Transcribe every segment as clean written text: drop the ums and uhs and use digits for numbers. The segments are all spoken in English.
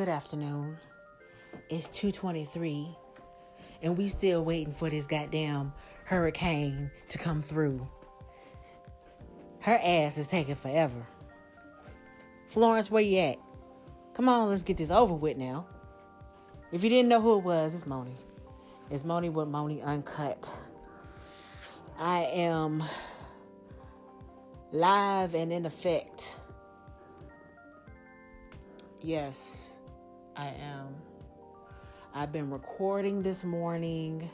Good afternoon. It's 2:23 and we still waiting for this goddamn hurricane to come through. Her ass is taking forever. Florence, where you at? Come on, let's get this over with now. If you didn't know who it was, it's Moni. It's Moni with Moni Uncut. I am live and in effect. Yes, I am. I've been recording this morning.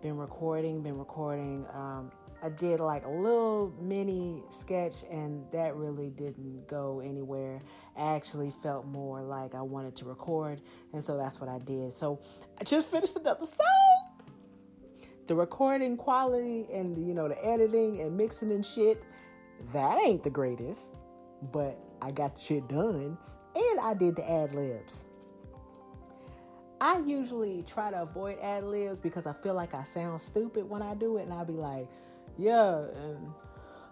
Been recording. I did like a little mini sketch and that really didn't go anywhere. I actually felt more like I wanted to record, and so that's what I did. So I just finished another song. The recording quality and, you know, the editing and mixing and shit, that ain't the greatest, but I got the shit done and I did the ad-libs. I usually try to avoid ad-libs because I feel like I sound stupid when I do it, and I'll be like, yeah,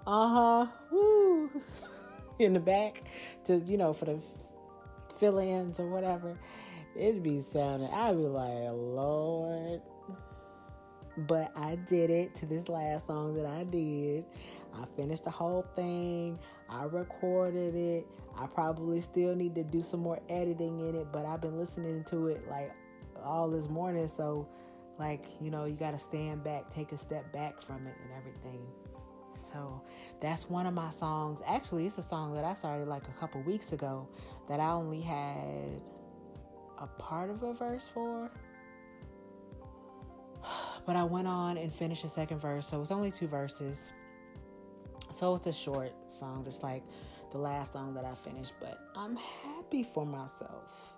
and woo, in the back to, you know, for the fill-ins or whatever. It'd be sounding, I'd be like, Lord. But I did it to this last song that I did. I finished the whole thing. I recorded it. I probably still need to do some more editing in it, but I've been listening to it like all this morning. So, like, you know, you got to stand back, take a step back from it and everything. So that's one of my songs. Actually, it's a song that I started like a couple weeks ago that I only had a part of a verse for. But I went on and finished the second verse. So it's only 2 verses. So it's a short song, just like the last song that I finished. But I'm happy for myself.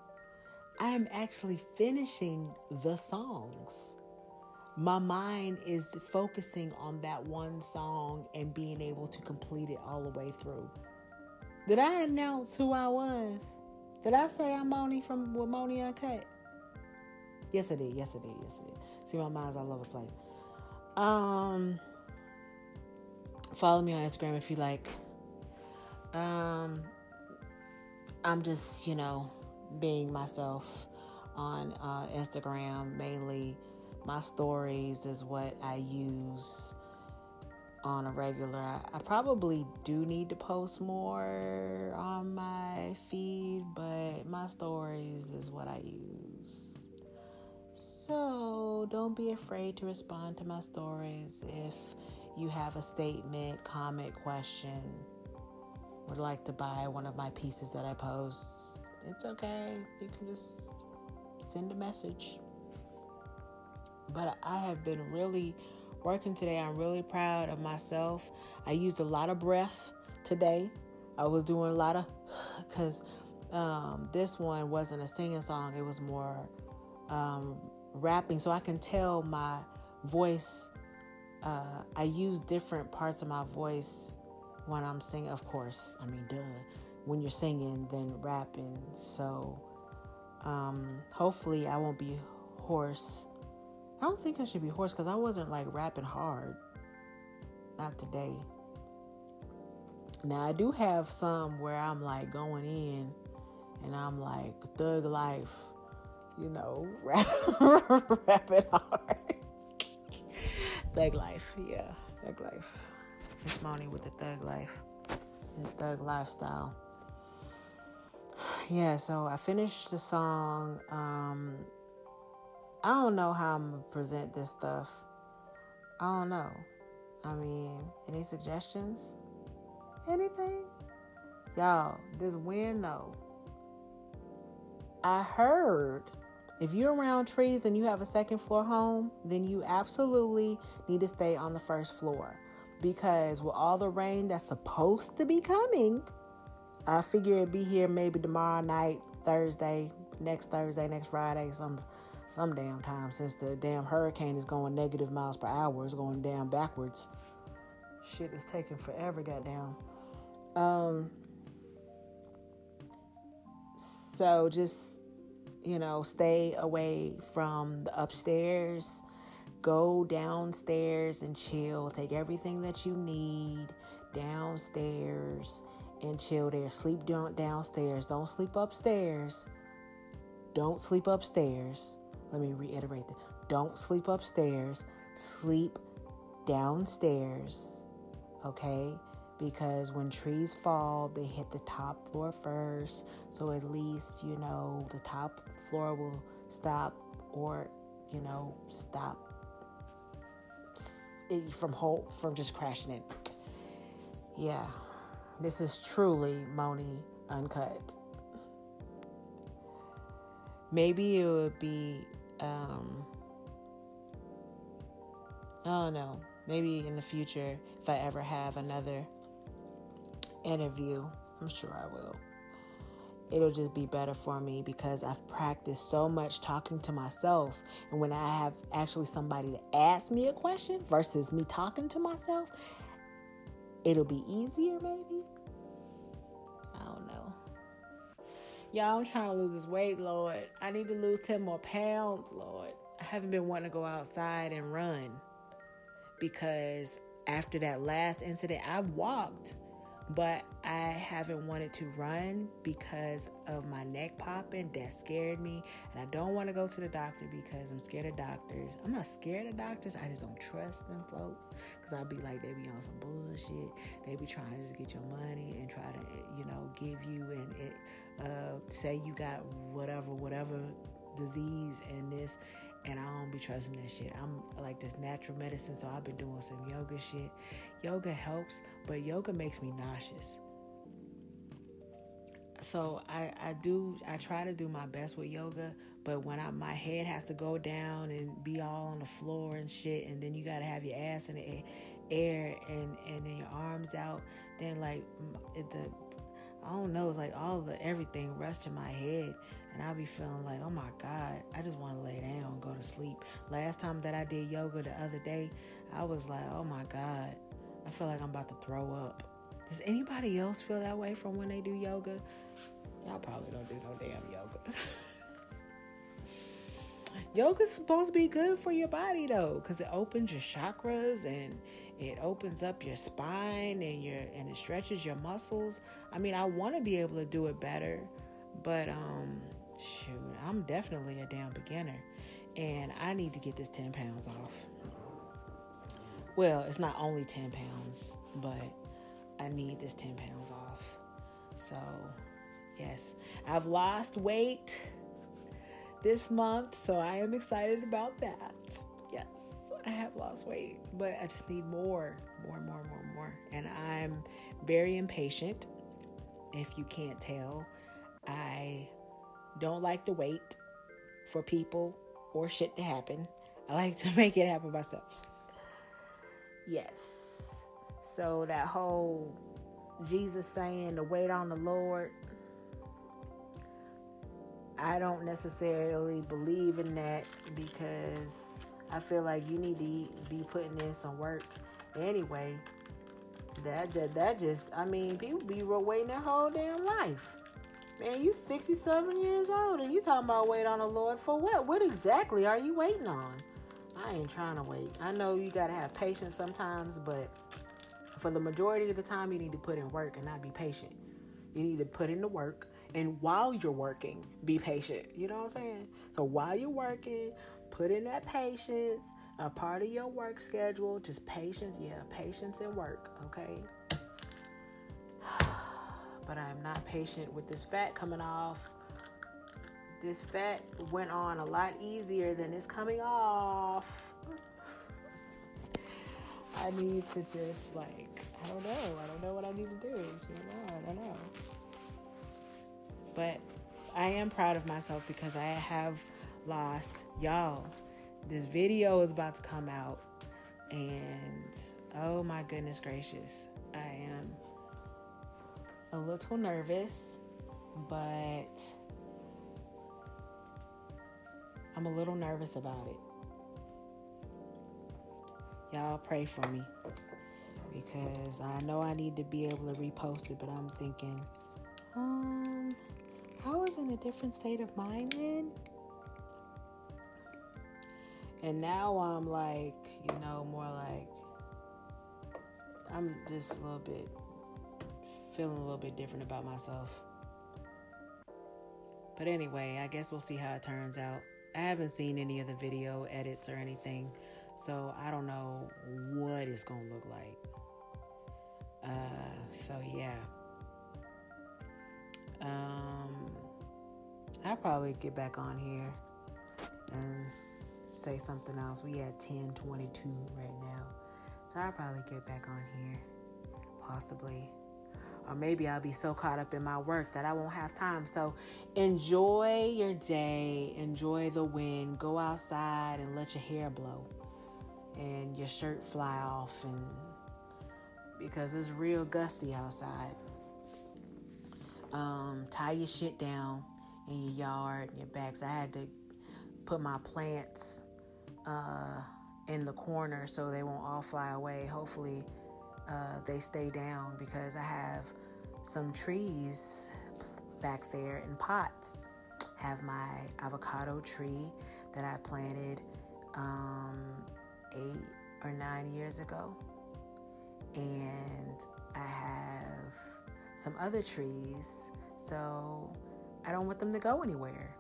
I am actually finishing the songs. My mind is focusing on that one song and being able to complete it all the way through. Did I announce who I was? Did I say I'm Moni from with Moni Uncut? Yes, I did. See, my mind's all over the place. Follow me on Instagram if you like. I'm just, you know, being myself on Instagram. Mainly my stories is what I use on a regular. I probably do need to post more on my feed, but my stories is what I use. So don't be afraid to respond to my stories if you have a statement, comment, question, would like to buy one of my pieces that I post. It's okay. You can just send a message. But I have been really working today. I'm really proud of myself. I used a lot of breath today. I was doing a lot of, because this one wasn't a singing song. It was more rapping. So I can tell my voice. I use different parts of my voice when I'm singing, of course. I mean, duh. When you're singing, then rapping. So, hopefully I won't be hoarse. I don't think I should be hoarse because I wasn't like rapping hard. Not today. Now, I do have some where I'm like going in and I'm like thug life, you know, rapping hard. Thug life, yeah, thug life. It's Moni with the thug life and thug lifestyle. Yeah, so I finished the song. I don't know how I'm going to present this stuff. I don't know. I mean, any suggestions? Anything? Y'all, this wind though. I heard, if you're around trees and you have a second floor home, then you absolutely need to stay on the first floor, because with all the rain that's supposed to be coming, I figure it'd be here maybe tomorrow night, Thursday, next Friday, some damn time, since the damn hurricane is going negative miles per hour. It's going down backwards. Shit is taking forever, goddamn. So just, you know, stay away from the upstairs. Go downstairs and chill. Take everything that you need downstairs and chill there. Sleep downstairs. Don't sleep upstairs. Don't sleep upstairs. Let me reiterate that. Don't sleep upstairs. Sleep downstairs. Okay? Because when trees fall, they hit the top floor first. So at least, you know, the top floor will stop or, you know, stop it from just crashing in. Yeah. This is truly Moni Uncut. Maybe it would be, I don't know, maybe in the future, if I ever have another interview, I'm sure I will. It'll just be better for me because I've practiced so much talking to myself. And when I have actually somebody to ask me a question versus me talking to myself, it'll be easier, maybe. I don't know. Y'all, I'm trying to lose this weight, Lord. I need to lose 10 more pounds, Lord. I haven't been wanting to go outside and run because after that last incident, I walked, but I haven't wanted to run because of my neck popping. That scared me, and I don't want to go to the doctor because I'm scared of doctors. I'm not scared of doctors. I just don't trust them folks because I'll be like, they be on some bullshit. They be trying to just get your money and try to, you know, give you and say you got whatever disease and this, and I don't be trusting that shit. I'm like this natural medicine, so I've been doing some yoga shit. Yoga helps, but yoga makes me nauseous. So I try to do my best with yoga, but when my head has to go down and be all on the floor and shit, and then you gotta have your ass in the air and then your arms out, then like I don't know, it's like all the everything rushed in my head, and I'll be feeling like, oh my God, I just want to lay down, go to sleep. Last time that I did yoga the other day, I was like, oh my God, I feel like I'm about to throw up. Does anybody else feel that way from when they do yoga? Y'all probably don't do no damn yoga. Yoga's supposed to be good for your body though, because it opens your chakras and it opens up your spine and it stretches your muscles. I mean, I want to be able to do it better, but shoot, I'm definitely a damn beginner, and I need to get this 10 pounds off. Well, it's not only 10 pounds, but I need this 10 pounds off. So, yes, I've lost weight this month, so I am excited about that. Yes, I have lost weight, but I just need more. And I'm very impatient. If you can't tell, I don't like to wait for people or shit to happen. I like to make it happen myself. Yes. So that whole Jesus saying to wait on the Lord, I don't necessarily believe in that because I feel like you need to be putting in some work anyway. People be waiting their whole damn life. Man, you 67 years old and you talking about wait on the Lord for what? What exactly are you waiting on? I ain't trying to wait. I know you got to have patience sometimes, but for the majority of the time, you need to put in work and not be patient. You need to put in the work. And while you're working, be patient. You know what I'm saying? So while you're working, put in that patience, a part of your work schedule, just patience. Yeah, patience and work, okay? But I'm not patient with this fat coming off. This fat went on a lot easier than it's coming off. I need to just I don't know what I need to do. I don't know. But I am proud of myself because I have lost. Y'all, this video is about to come out. And oh my goodness gracious. I am a little nervous. But I'm a little nervous about it. Y'all pray for me. Because I know I need to be able to repost it. But I'm thinking, I was in a different state of mind then. And now I'm like, you know, more like, I'm just a little bit feeling a little bit different about myself. But anyway, I guess we'll see how it turns out. I haven't seen any of the video edits or anything, so I don't know what it's going to look like. So yeah. I'll probably get back on here and say something else. We at 10:22 right now. So I'll probably get back on here, possibly. Or maybe I'll be so caught up in my work that I won't have time. So enjoy your day. Enjoy the wind. Go outside and let your hair blow and your shirt fly off, and because it's real gusty outside. Tie your shit down in your yard and your backs. I had to put my plants in the corner so they won't all fly away. Hopefully they stay down, because I have some trees back there in pots. Have my avocado tree that I planted 8 or 9 years ago, and I have some other trees, so I don't want them to go anywhere.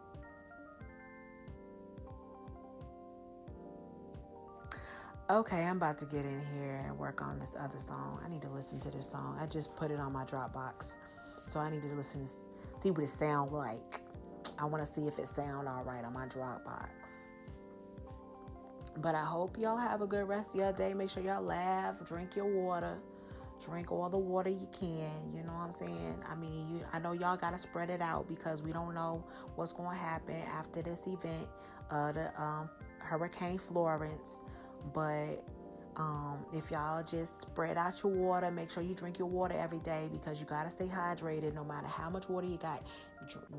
Okay, I'm about to get in here and work on this other song. I need to listen to this song. I just put it on my Dropbox, so I need to listen to see what it sounds like. I want to see if it sounds all right on my Dropbox. But I hope y'all have a good rest of your day. Make sure y'all laugh, drink your water. Drink all the water you can, you know what I'm saying? I mean, I know y'all got to spread it out, because we don't know what's going to happen after this event, the Hurricane Florence. But if y'all just spread out your water, make sure you drink your water every day, because you got to stay hydrated no matter how much water you got.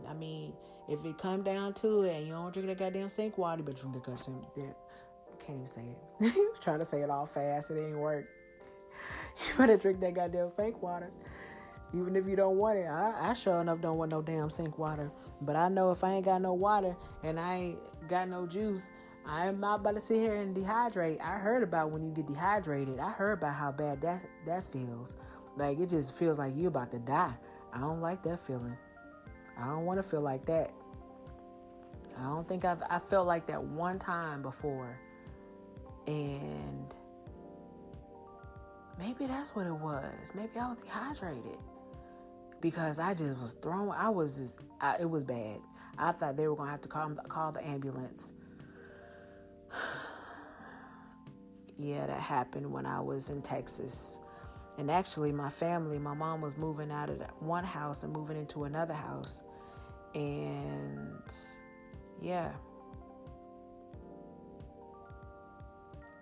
I mean, if it come down to it and you don't drink that goddamn sink water, but drink the goddamn... Can't even say it. Trying to say it all fast, it ain't work. You better drink that goddamn sink water, even if you don't want it. I sure enough don't want no damn sink water. But I know if I ain't got no water and I ain't got no juice, I am not about to sit here and dehydrate. I heard about when you get dehydrated. I heard about how bad that feels. Like, it just feels like you about to die. I don't like that feeling. I don't want to feel like that. I don't think I felt like that one time before. And... maybe that's what it was. Maybe I was dehydrated, because I just was thrown. It was bad. I thought they were going to have to call the ambulance. Yeah, that happened when I was in Texas. And actually, my mom was moving out of one house and moving into another house. And yeah.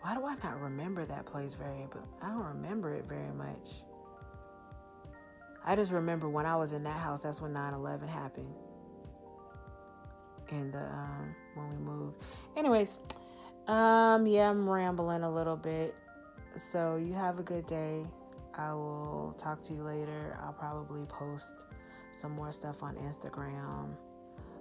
Why do I not remember that place I don't remember it very much. I just remember when I was in that house, that's when 9/11 happened. And when we moved. Anyways, yeah, I'm rambling a little bit. So you have a good day. I will talk to you later. I'll probably post some more stuff on Instagram.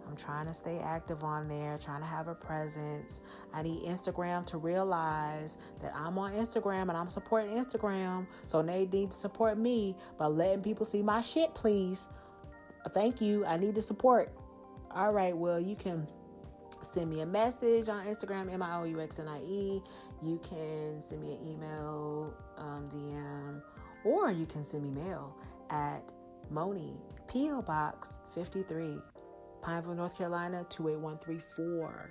I'm trying to stay active on there, trying to have a presence. I need Instagram to realize that I'm on Instagram and I'm supporting Instagram. So they need to support me by letting people see my shit, please. Thank you. I need the support. All right. Well, you can send me a message on Instagram, MIOUXNIE. You can send me an email, DM, or you can send me mail at Moni, P.O. Box 53. Pineville, North Carolina, 28134.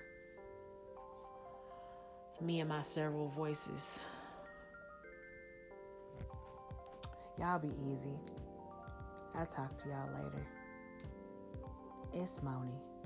Me and my several voices. Y'all be easy. I'll talk to y'all later. It's Moni.